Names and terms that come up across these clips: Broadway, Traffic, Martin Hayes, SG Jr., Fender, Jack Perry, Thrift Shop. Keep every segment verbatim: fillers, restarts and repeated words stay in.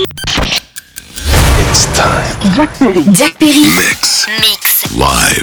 It's time. Jack Perry. Jack Perry. Mix. Mix. Live.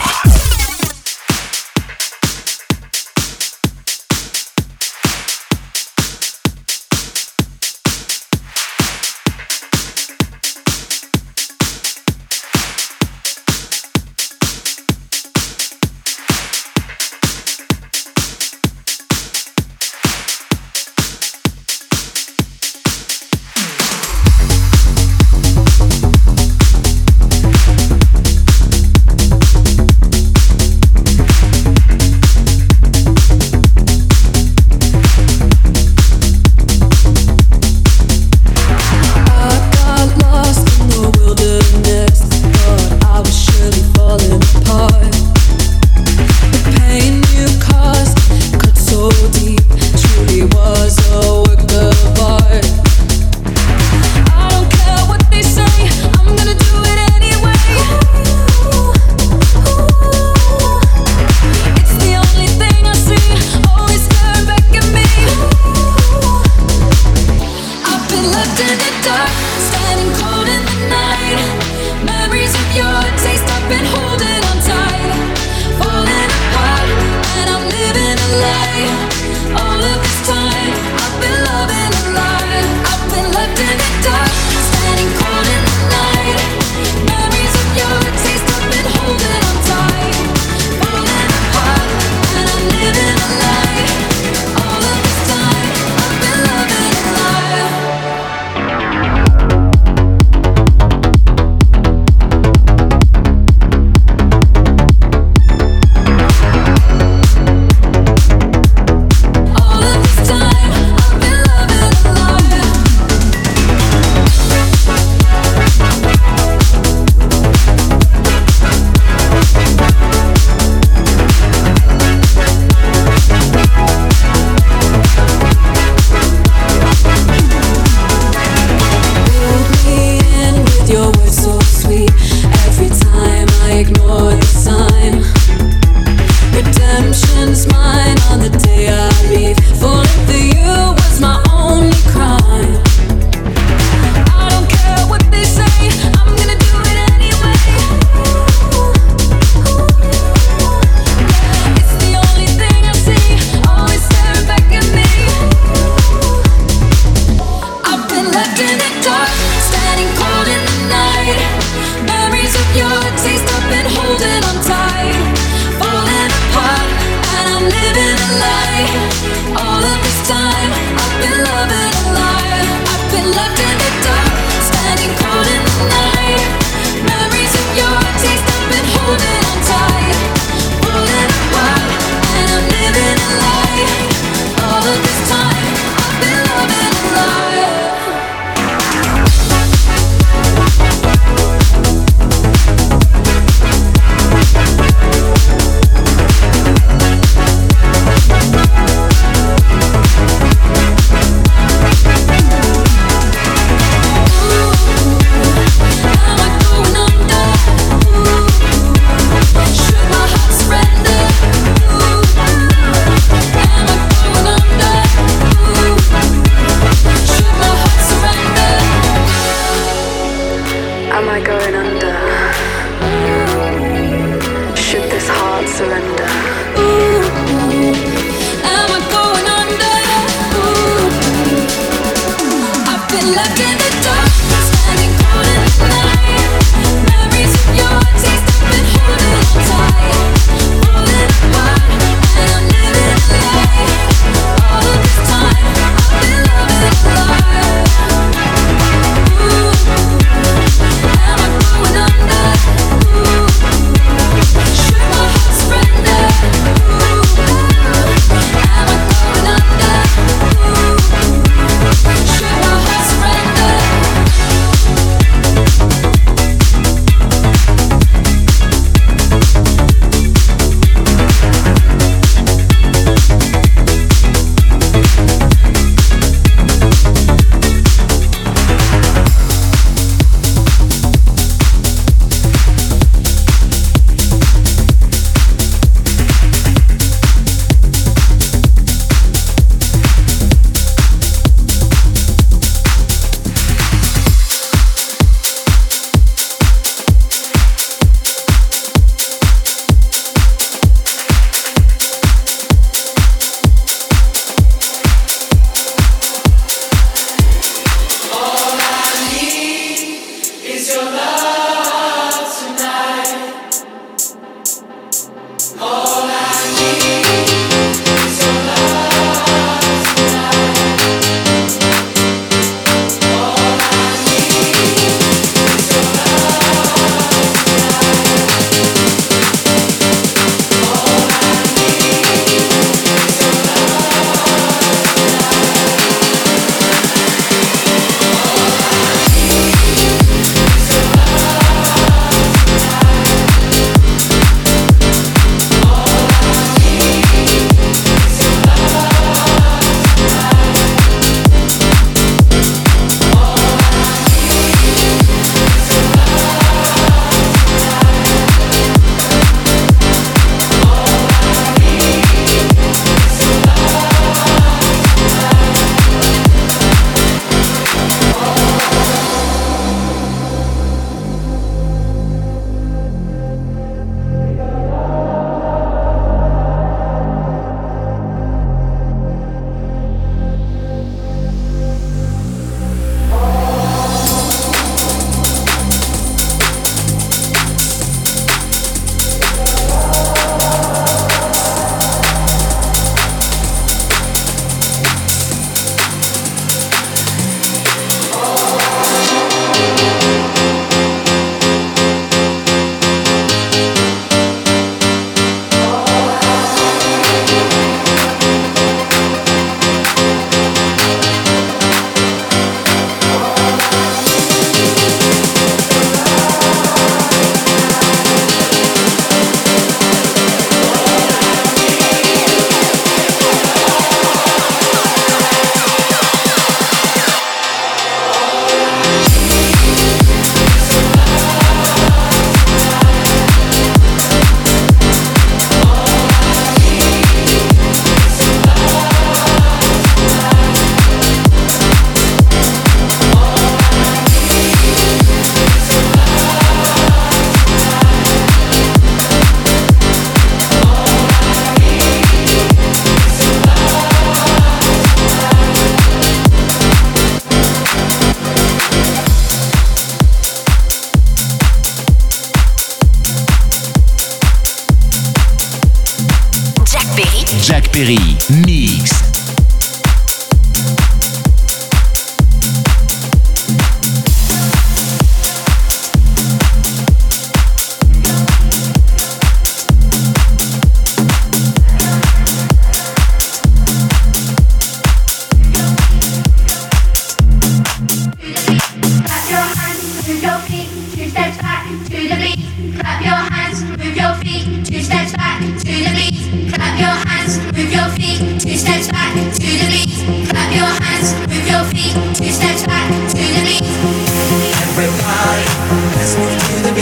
Perry, mix.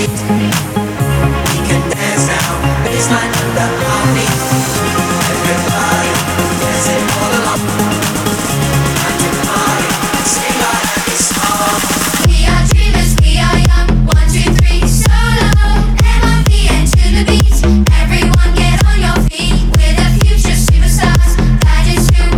Thank you.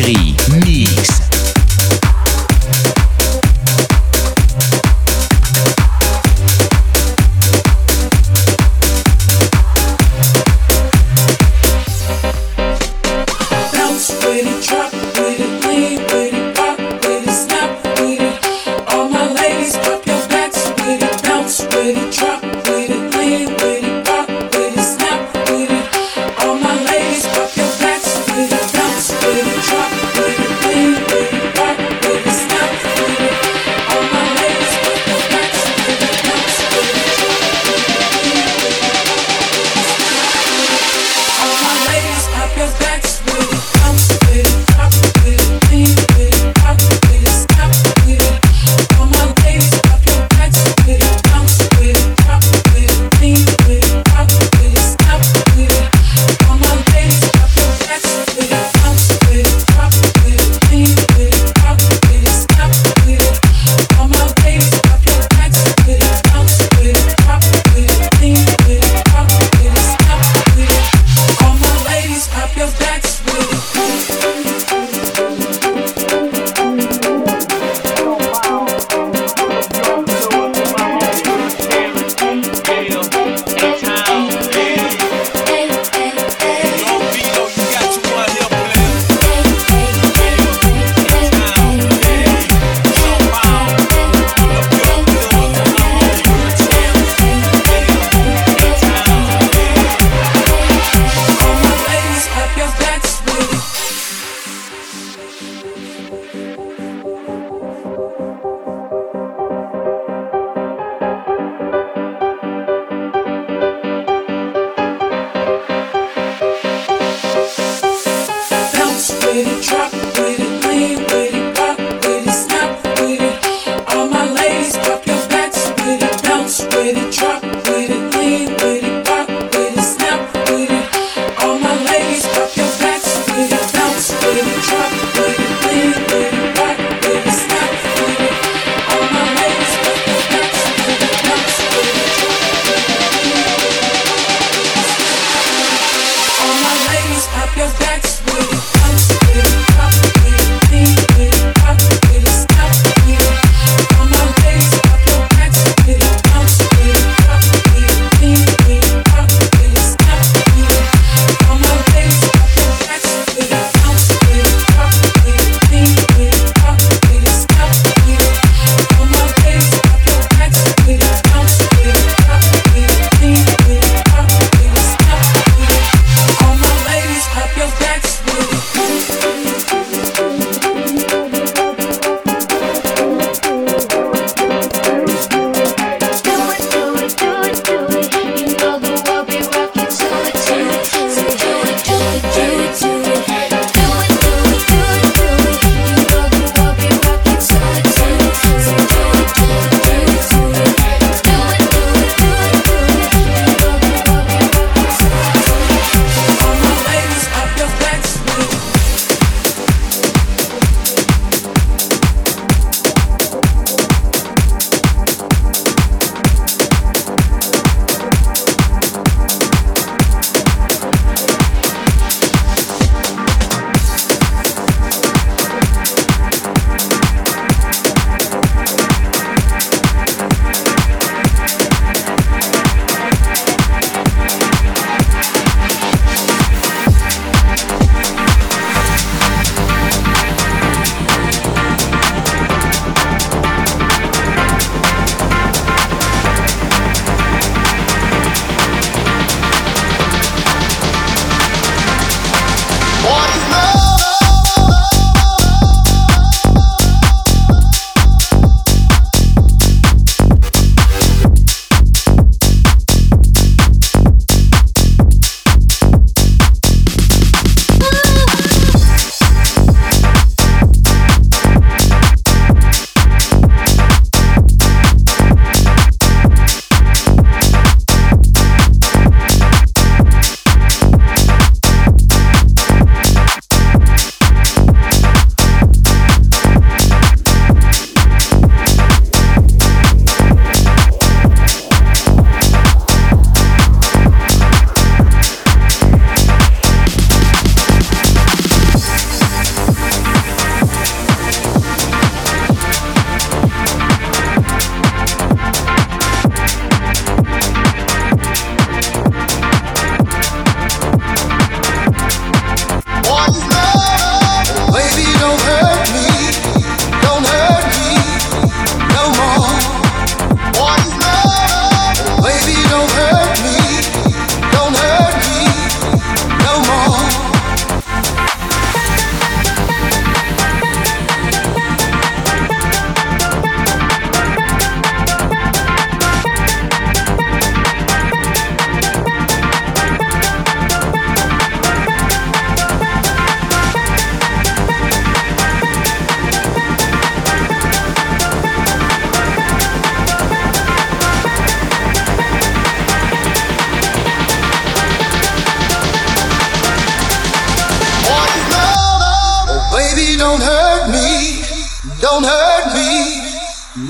Perry, mix. Drop, put it, clean,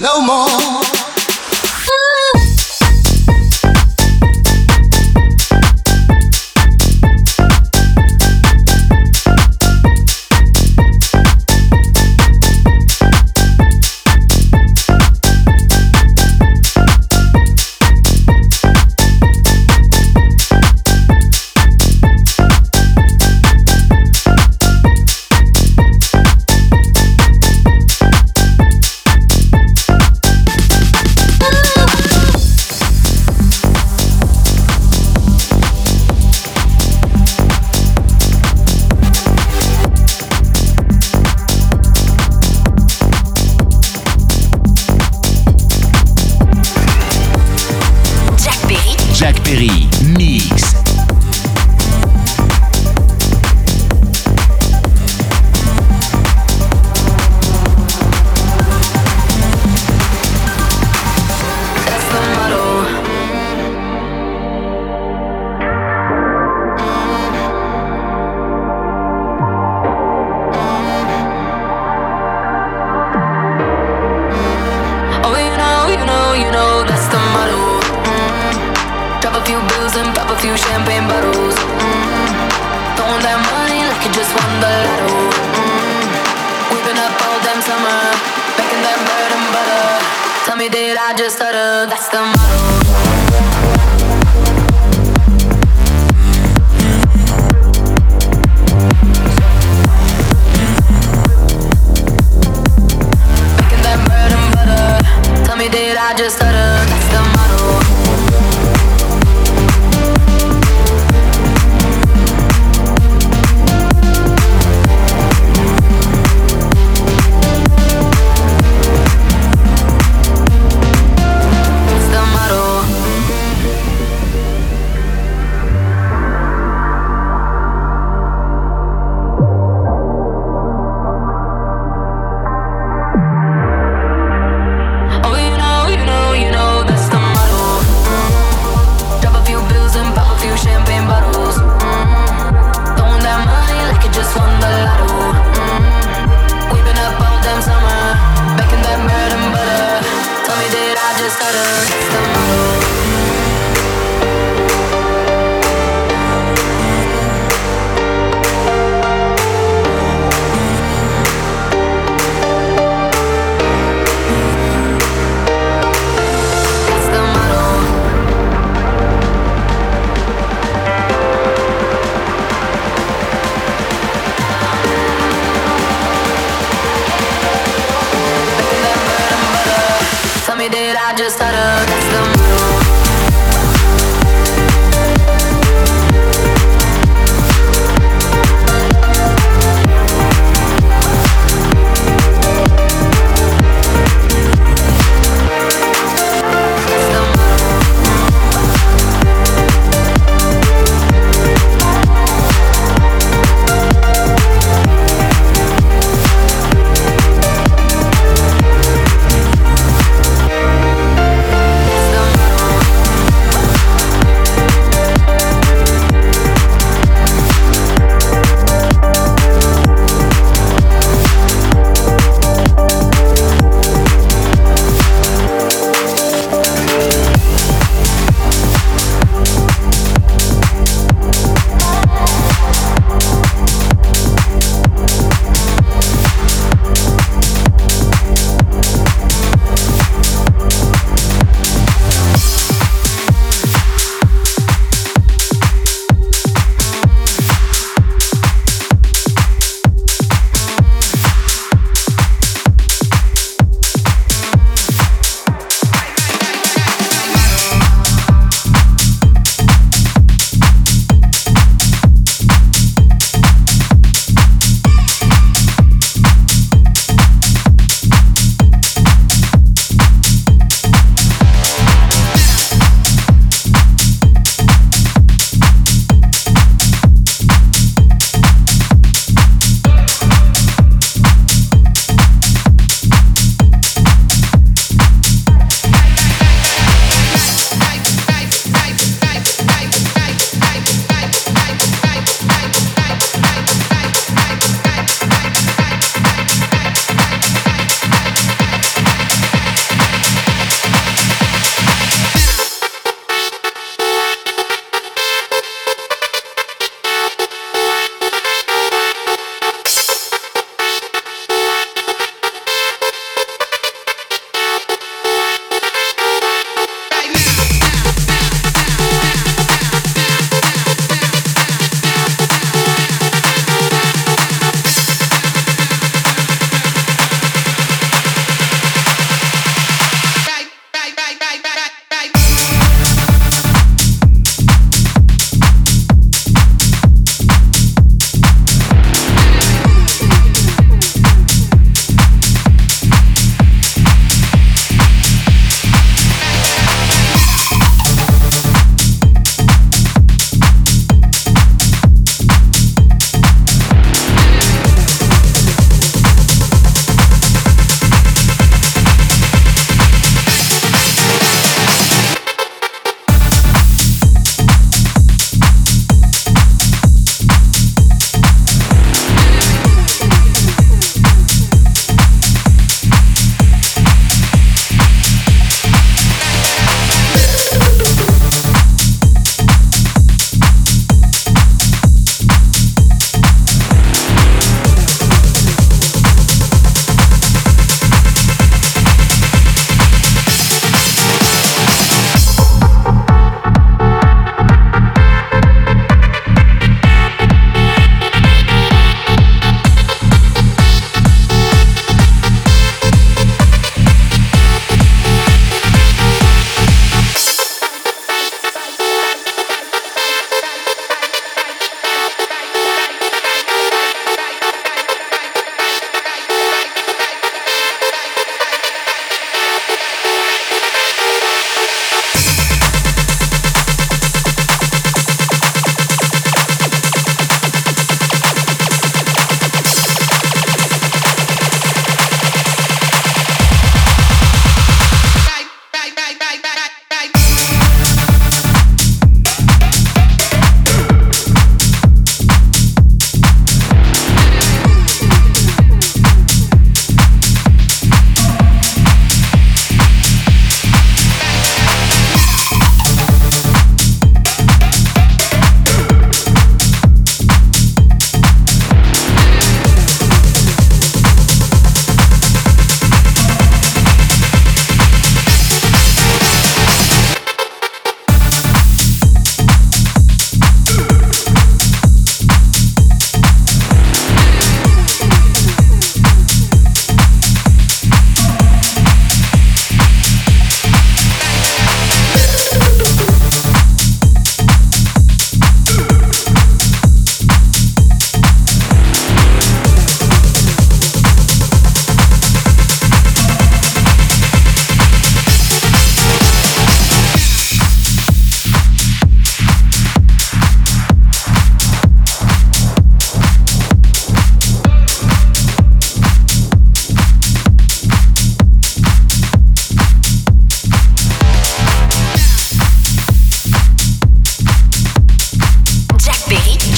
no more.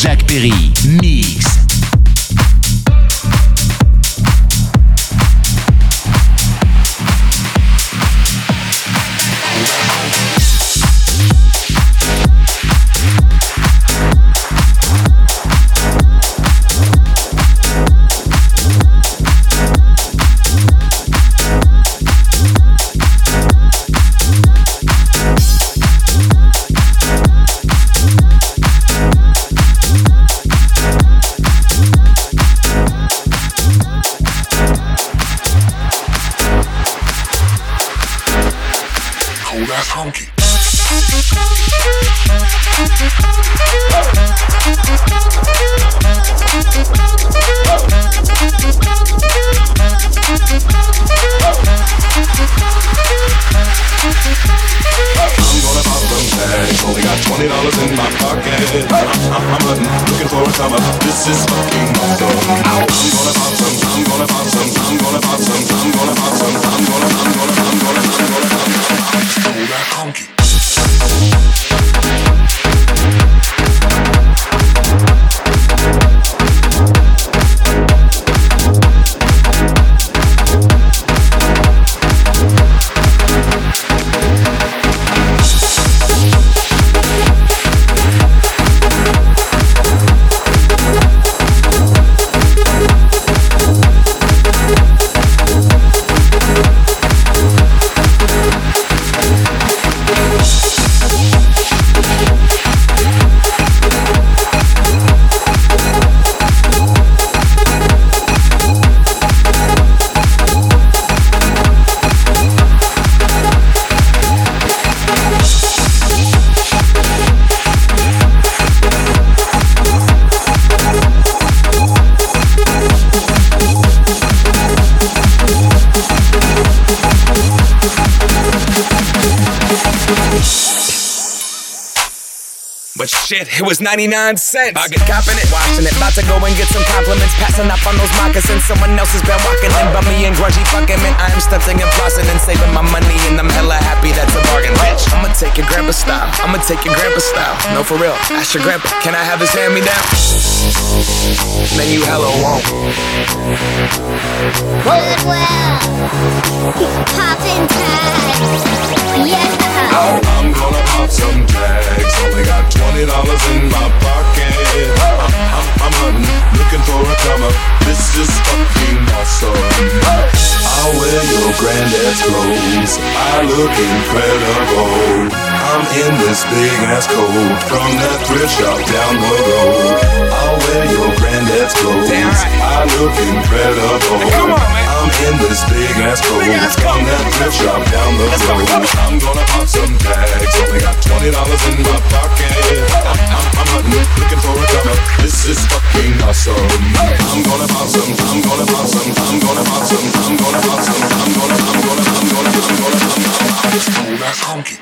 Jack Perry, mix. It was ninety-nine cents. I get copping it, watching it. About to go and get some compliments. Passing up on those moccasins. Someone else has been walking in. Bummy and grungy fucking man. I am stunting and flossing and saving my money. And I'm hella happy that's a bargain, bitch. I'ma take your grandpa style. I'ma take your grandpa style. No, for real. Ask your grandpa, can I have his hand me down? Man, you hella won't. Goodwill. Poppin' tags. Yeah. Oh, I'm gonna pop some tags. Only got twenty dollars. In my pocket, I'm, I'm, I'm hunting, looking for a comer. This is fucking awesome. I'll wear your granddad's clothes. I look incredible. I'm in this big ass coat from the thrift shop down the road. I'll wear your granddad's clothes. I look incredible. I'm in this big ass coat from the thrift shop down the road. I'm gonna pop some tags. Only got twenty dollars in my pocket. I'm, I'm hunting, looking for a comer. This is fucking awesome. I'm gonna pop some, I'm gonna pop some, I'm gonna pop some, I'm gonna pop some, I'm gonna, I'm gonna, I'm gonna, I'm gonna, I'm gonna, I'm just cool, that's honky.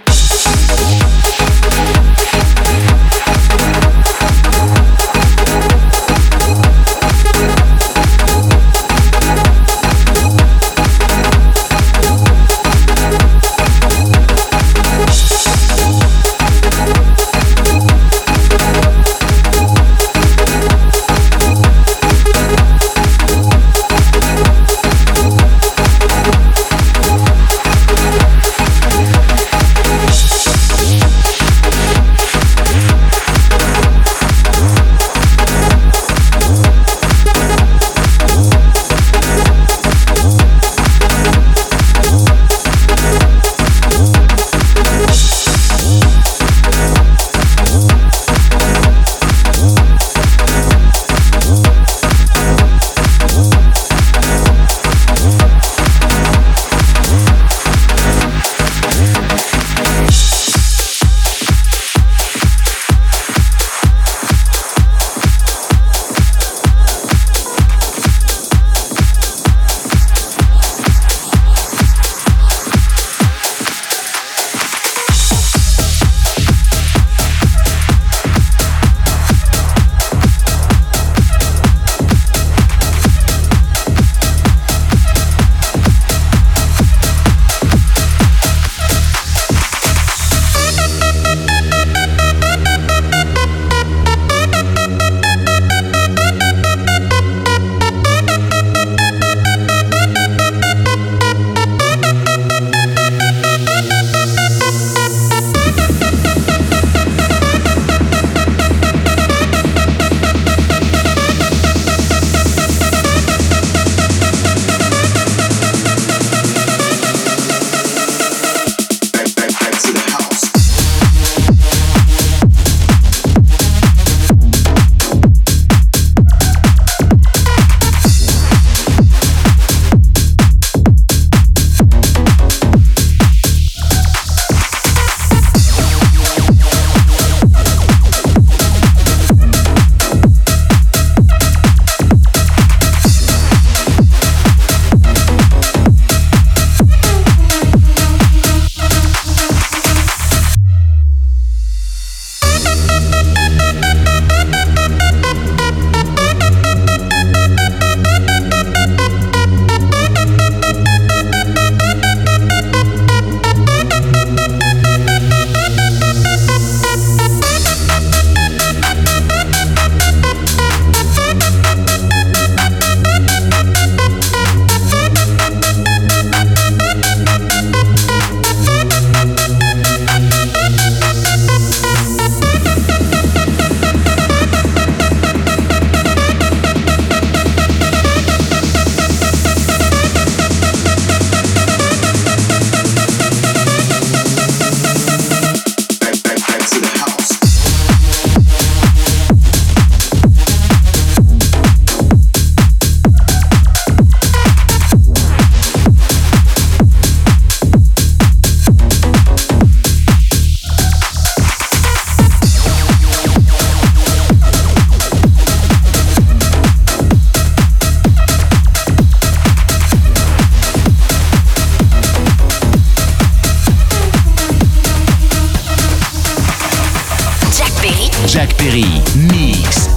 Jack Perry, mix.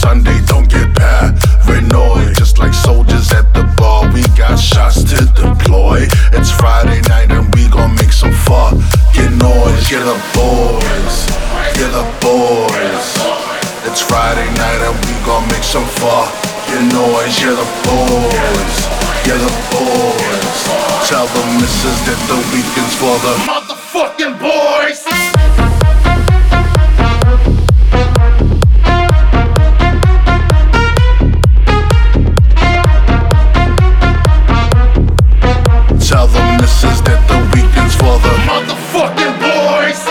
Sunday, don't get paranoid, just like soldiers at the bar. Your noise, you're the boys, you're the boys. Tell the missus that the weekend's for the motherfucking boys. Tell the missus that the weekend's for the motherfucking boys.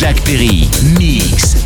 Jack Perry, mix. D-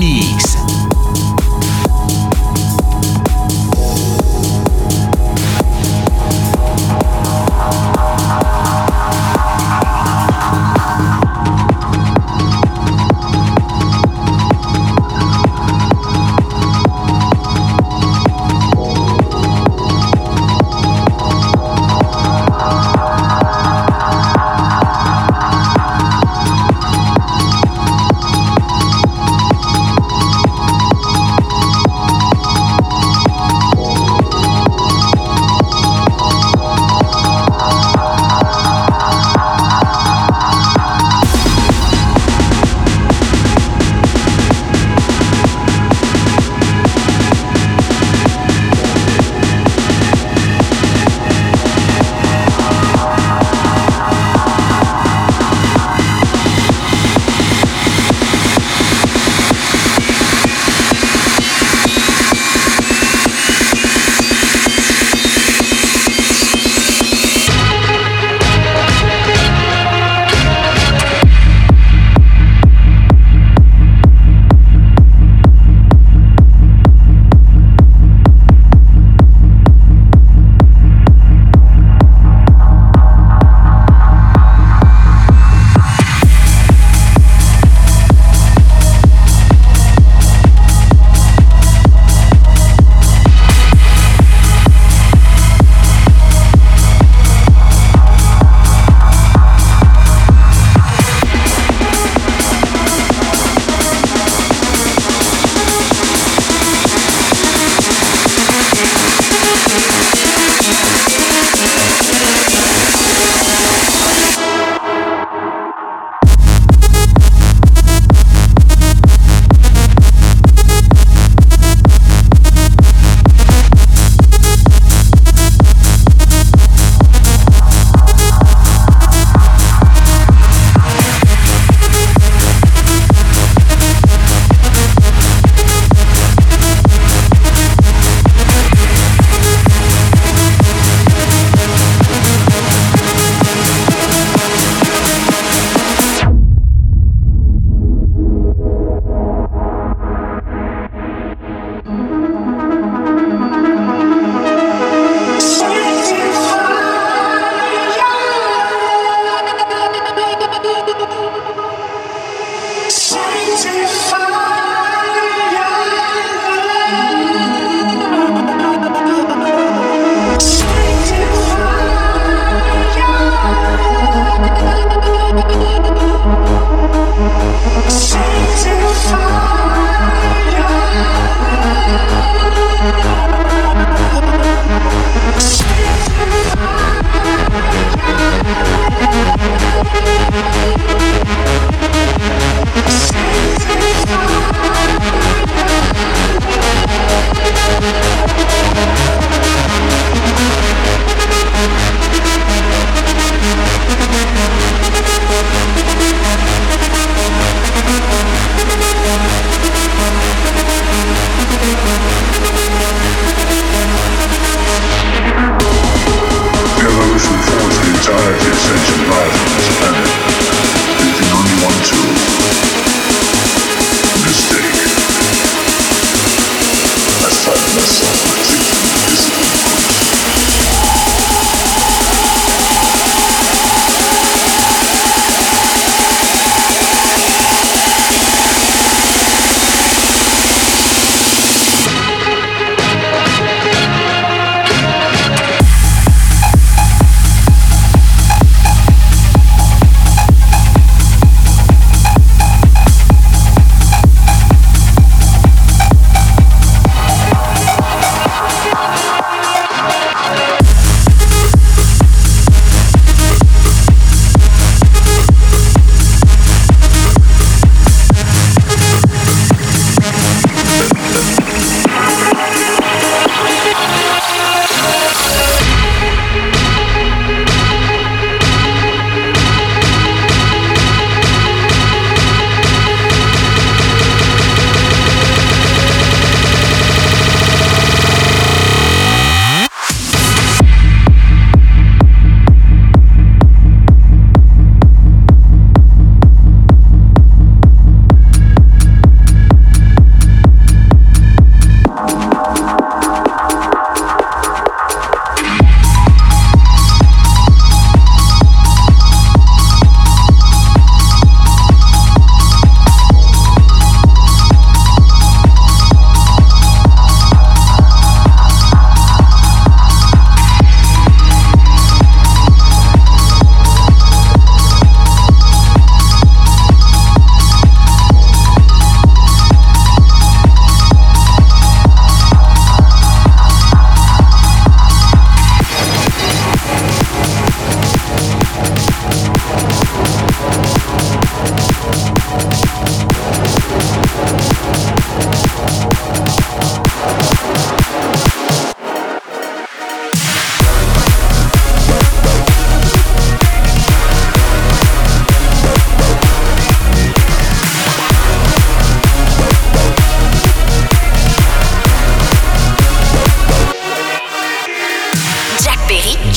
mix.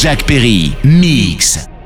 Jack Perry, mix.